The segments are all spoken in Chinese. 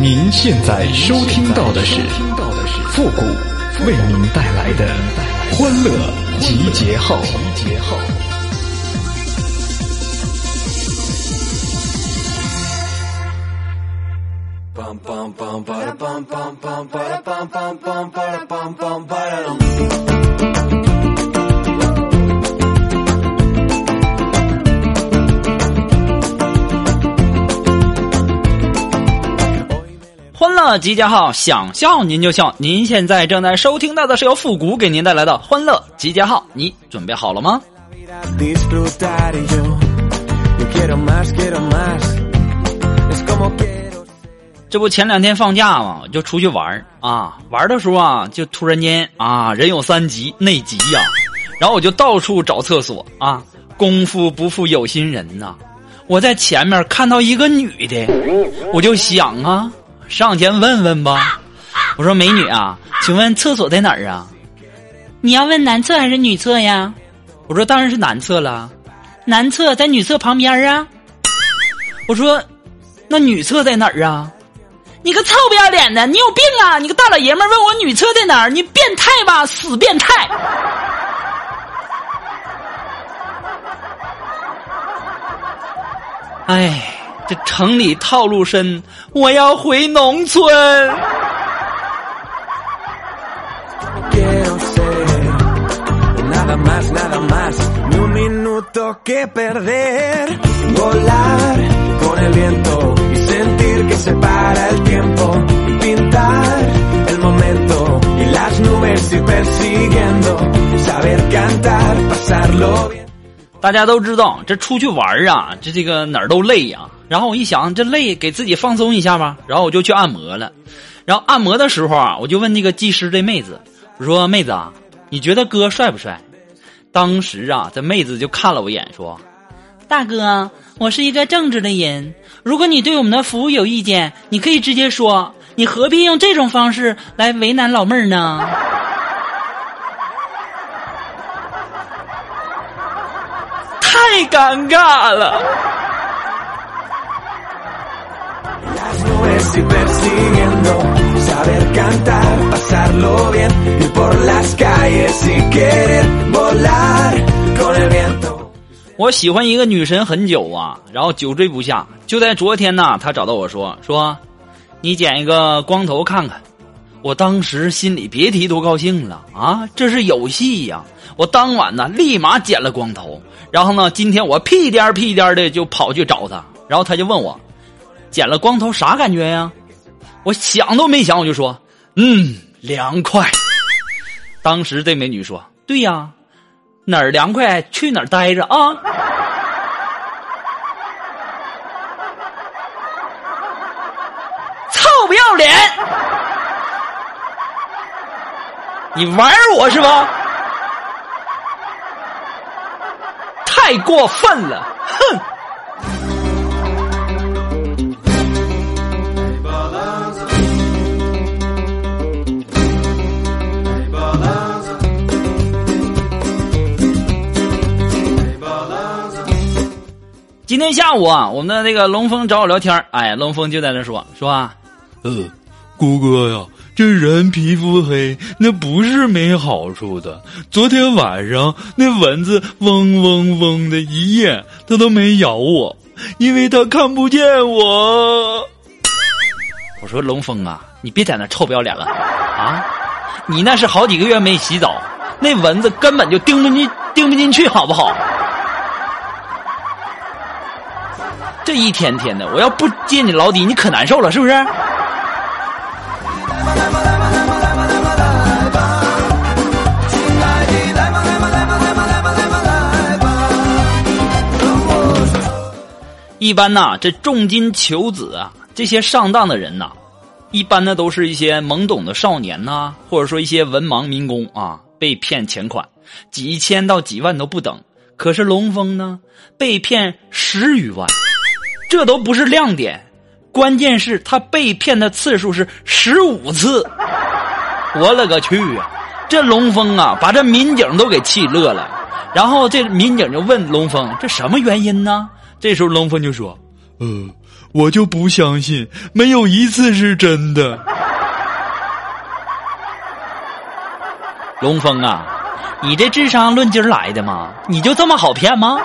您现在收听到的是复古为您带来的欢乐集结号。欢乐集结号，想笑您就笑。您现在正在收听到的是由复古给您带来的欢乐集结号，你准备好了吗？这不前两天放假嘛，就出去玩啊，玩的时候啊，就突然间啊，人有三急，内急呀、啊，然后我就到处找厕所啊，功夫不负有心人呐、啊，我在前面看到一个女的，我就想啊。上前问问吧，我说美女啊，请问厕所在哪儿啊？你要问男厕还是女厕呀？我说当然是男厕了，男厕在女厕旁边啊。我说那女厕在哪儿啊？你个臭不要脸的，你有病啊！你个大老爷们问我女厕在哪儿，你变态吧，死变态！哎。这城里套路深，我要回农村。大家都知道，这出去玩啊，这个哪儿都累呀、啊。然后我一想，这累给自己放松一下吧，然后我就去按摩了。然后按摩的时候啊，我就问那个技师这妹子，我说妹子啊，你觉得哥帅不帅？当时啊，这妹子就看了我一眼，说：“大哥，我是一个正直的人，如果你对我们的服务有意见，你可以直接说，你何必用这种方式来为难老妹儿呢？”太尴尬了。我喜欢一个女神很久啊，然后久追不下，就在昨天呢，她找到我说你剪一个光头看看。我当时心里别提多高兴了啊，这是有戏呀、啊！我当晚呢立马剪了光头，然后呢今天我屁颠的就跑去找她，然后她就问我剪了光头啥感觉呀？我想都没想，我就说，凉快。当时这美女说：“对呀，哪儿凉快去哪儿待着啊。”臭不要脸！你玩我是吧？太过分了，哼！今天下午啊，我们的那个龙峰找我聊天，哎，龙峰就在那说，姑哥呀，这人皮肤黑那不是没好处的。昨天晚上那蚊子嗡嗡嗡的一夜，它都没咬我，因为它看不见我。我说龙峰啊，你别在那臭不要脸了啊！你那是好几个月没洗澡，那蚊子根本就盯不进去，好不好？这一天天的，我要不接你老底，你可难受了，是不是？一般呐，这重金求子啊，这些上当的人呐，一般呢都是一些懵懂的少年呐，或者说一些文盲民工啊，被骗钱款，几千到几万都不等。可是龙峰呢，被骗10余万。这都不是亮点，关键是他被骗的次数是15次。我了个去啊，这龙峰啊把这民警都给气乐了。然后这民警就问龙峰，这什么原因呢？这时候龙峰就说我就不相信，没有一次是真的。龙峰啊，你这智商论斤来的吗？你就这么好骗吗？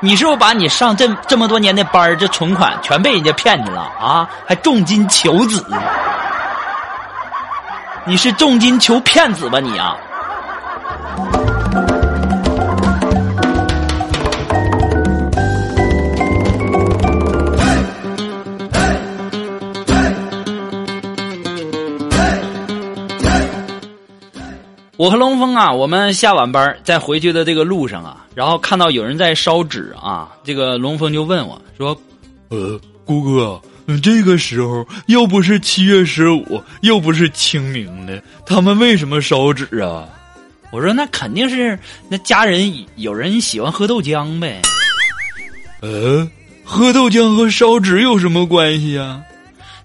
你是不是把你上这么多年的班这存款全被人家骗你了啊？还重金求子？你是重金求骗子吧你啊？我和龙峰啊，我们下晚班在回去的这个路上啊，然后看到有人在烧纸啊，这个龙峰就问我说：“姑哥，这个时候又不是7月15，又不是清明的，他们为什么烧纸啊？”我说：“那肯定是那家人有人喜欢喝豆浆呗。”“喝豆浆和烧纸有什么关系啊？”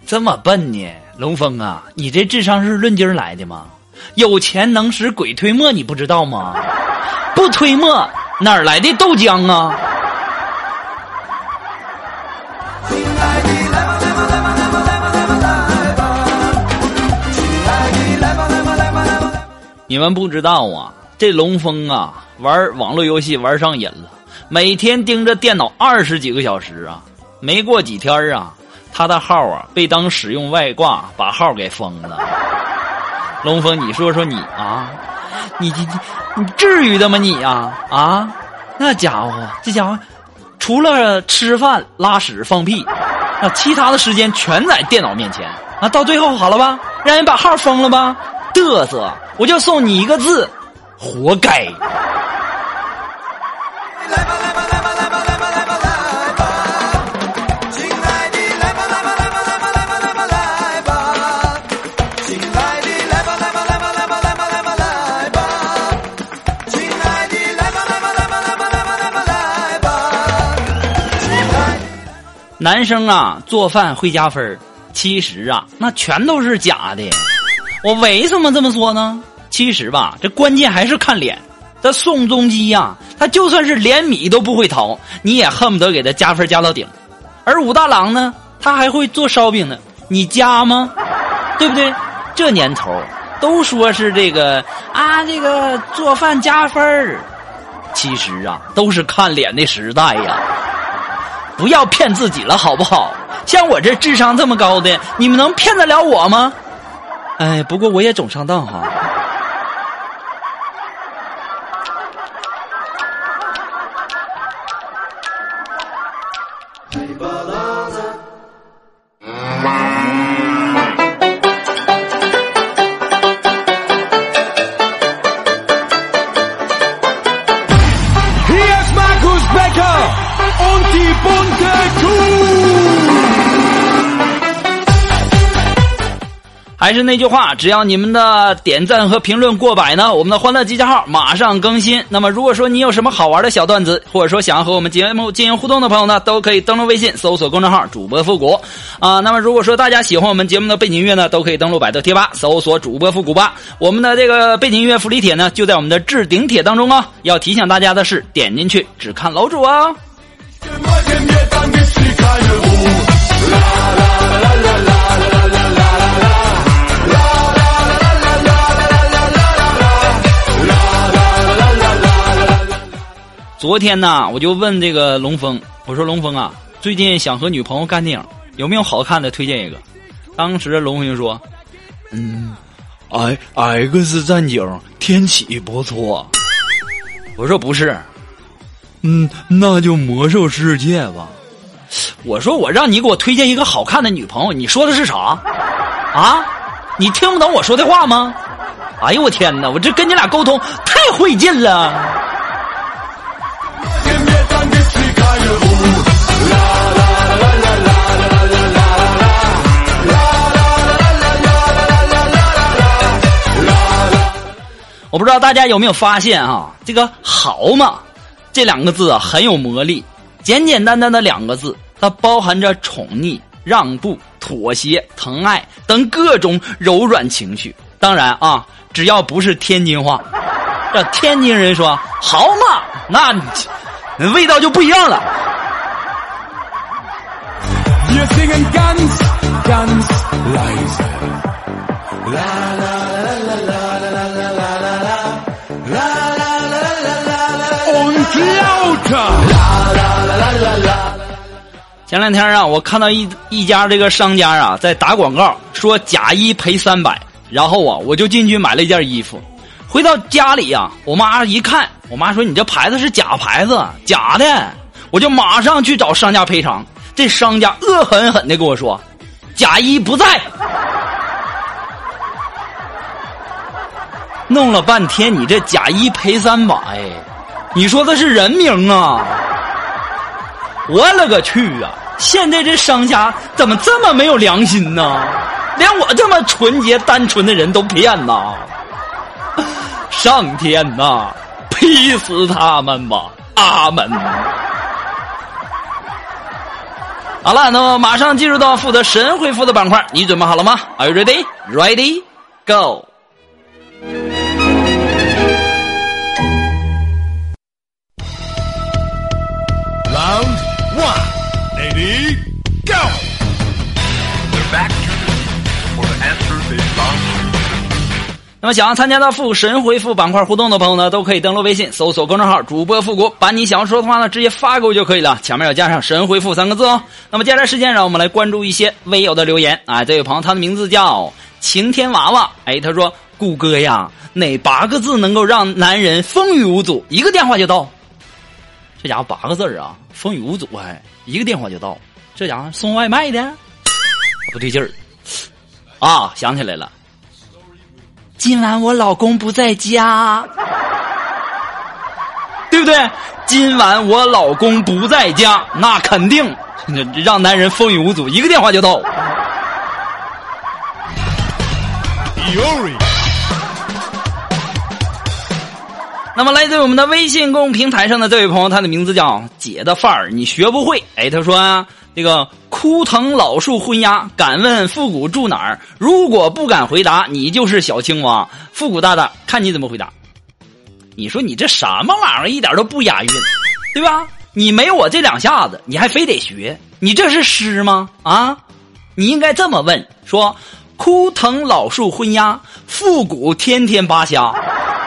这么笨呢，龙峰啊，你这智商是论斤来的吗？有钱能使鬼推磨，你不知道吗？不推磨哪儿来的豆浆啊？你们不知道啊，这龙峰啊玩网络游戏玩上瘾了，每天盯着电脑20几个小时啊，没过几天啊，他的号啊被当使用外挂把号给封了。龙峰，你说说你啊，你至于的吗你啊？啊，那家伙，这家伙除了吃饭拉屎放屁啊，其他的时间全在电脑面前啊，到最后好了吧，让人把号封了吧，嘚瑟，我就送你一个字，活该。男生啊做饭会加分，其实啊那全都是假的。我为什么这么说呢？其实吧，这关键还是看脸。这宋仲基啊，他就算是连米都不会淘，你也恨不得给他加分加到顶。而武大郎呢，他还会做烧饼呢，你加吗？对不对？这年头都说是这个啊，这个做饭加分，其实啊都是看脸的时代呀。不要骗自己了好不好？像我这智商这么高的，你们能骗得了我吗？哎，不过我也总上当哈。还是那句话，只要你们的点赞和评论过百呢，我们的欢乐集结号马上更新。那么如果说你有什么好玩的小段子，或者说想要和我们节目进行互动的朋友呢，都可以登录微信搜索公众号主播复古啊。那么如果说大家喜欢我们节目的背景音乐呢，都可以登录百度贴吧搜索主播复古吧。我们的这个背景音乐福利帖呢，就在我们的置顶帖当中啊。要提醒大家的是，点进去只看楼主啊。昨天呢，我就问这个龙峰，我说：“龙峰啊，最近想和女朋友看电影，有没有好看的推荐一个？”当时龙峰就说：“X 战警天启不错。”我说：“不是，那就魔兽世界吧。”我说：“我让你给我推荐一个好看的女朋友，你说的是啥？啊？你听不懂我说的话吗？哎呦我天哪，我这跟你俩沟通太费劲了。”我不知道大家有没有发现啊，这个好嘛这两个字啊很有魔力，简简单单的两个字，它包含着宠溺、让步、妥协、疼爱等各种柔软情绪。当然啊，只要不是天津话，这天津人说好嘛，那味道就不一样了。Wir singen ganz, ganz leise. La la la la la la la la la la la. La la la la la la. Und lauter. La la la la la la. 前两天啊，我看到一家这个商家啊在打广告，说假一赔300，然后啊我就进去买了一件衣服。回到家里啊，我妈一看，我妈说你这牌子是假牌子，假的。我就马上去找商家赔偿，这商家恶狠狠的跟我说，假一不在。弄了半天，你这假一赔300，你说这是人名啊？我了个去啊！现在这商家怎么这么没有良心呢？连我这么纯洁单纯的人都骗呐！上天呐，劈死他们吧！阿门。好了，那么马上进入到负责神回复的板块，你准备好了吗 ？Are you ready? Ready? Go！ Round one, ready? Go! We're back to the answer this long.那么想要参加到复神回复板块互动的朋友呢，都可以登录微信搜索公众号主播复古，把你想要说的话呢直接发给我就可以了，前面要加上神回复3个字哦。那么接下来时间让我们来关注一些微友的留言啊，这位朋友他的名字叫晴天娃娃，他说顾哥呀，哪8个字能够让男人风雨无阻，一个电话就到？这家伙8个字啊，风雨无阻还一个电话就到，这家伙送外卖的不对劲儿啊，想起来了，今晚我老公不在家，对不对？今晚我老公不在家，那肯定让男人风雨无阻，一个电话就到。那么来自我们的微信公众平台上的这位朋友，他的名字叫姐的范儿，你学不会。他说啊，这个枯藤老树昏鸦，敢问复古住哪儿？如果不敢回答，你就是小青蛙。复古大大，看你怎么回答。你说你这什么玩意儿，一点都不押韵，对吧？你没我这两下子，你还非得学，你这是诗吗？啊，你应该这么问，说枯藤老树昏鸦，复古天天扒瞎，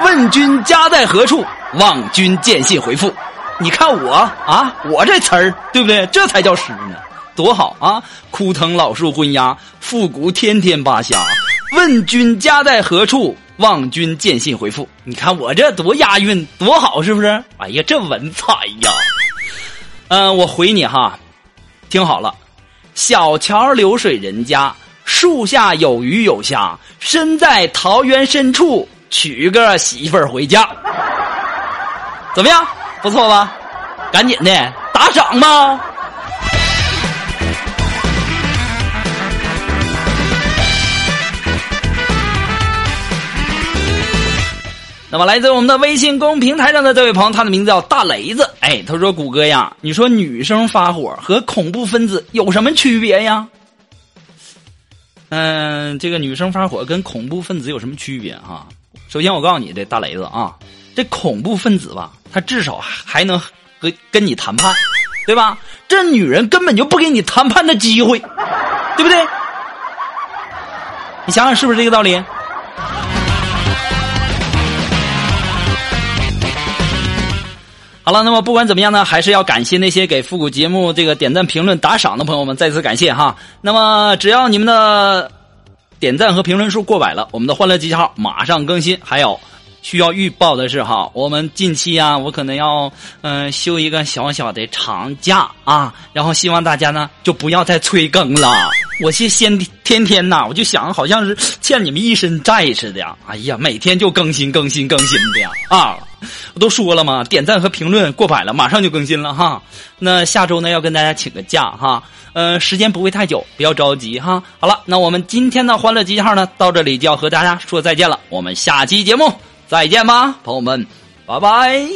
问君家在何处，望君见信回复。你看我啊，我这词儿对不对？这才叫诗呢，多好啊！枯藤老树昏鸦，复古天天扒瞎，问君家在何处，望君见信回复。你看我这多押韵，多好，是不是？哎呀，这文采呀！我回你哈，听好了，小桥流水人家，树下有鱼有虾，身在桃源深处，娶个媳妇儿回家，怎么样？不错吧？赶紧的打赏吧。那么来自我们的微信公平台上的这位朋友，他的名字叫大雷子。他说谷歌呀，你说女生发火和恐怖分子有什么区别呀？这个女生发火跟恐怖分子有什么区别啊？首先我告诉你，这大雷子啊，这恐怖分子吧，他至少还能跟你谈判，对吧？这女人根本就不给你谈判的机会，对不对？你想想是不是这个道理？好了，那么不管怎么样呢，还是要感谢那些给复古节目这个点赞评论打赏的朋友们，再次感谢哈。那么只要你们的点赞和评论数过百了，我们的欢乐集结号马上更新。还有需要预报的是哈，我们近期啊，我可能要休一个小小的长假啊，然后希望大家呢就不要再催更了。我是天天呐，我就想好像是欠你们一身债似的呀，哎呀，每天就更新的呀啊！我都说了嘛，点赞和评论过百了，马上就更新了哈。那下周呢要跟大家请个假哈，时间不会太久，不要着急哈。好了，那我们今天的欢乐集结号呢到这里就要和大家说再见了，我们下期节目。再见吧，朋友们，拜拜。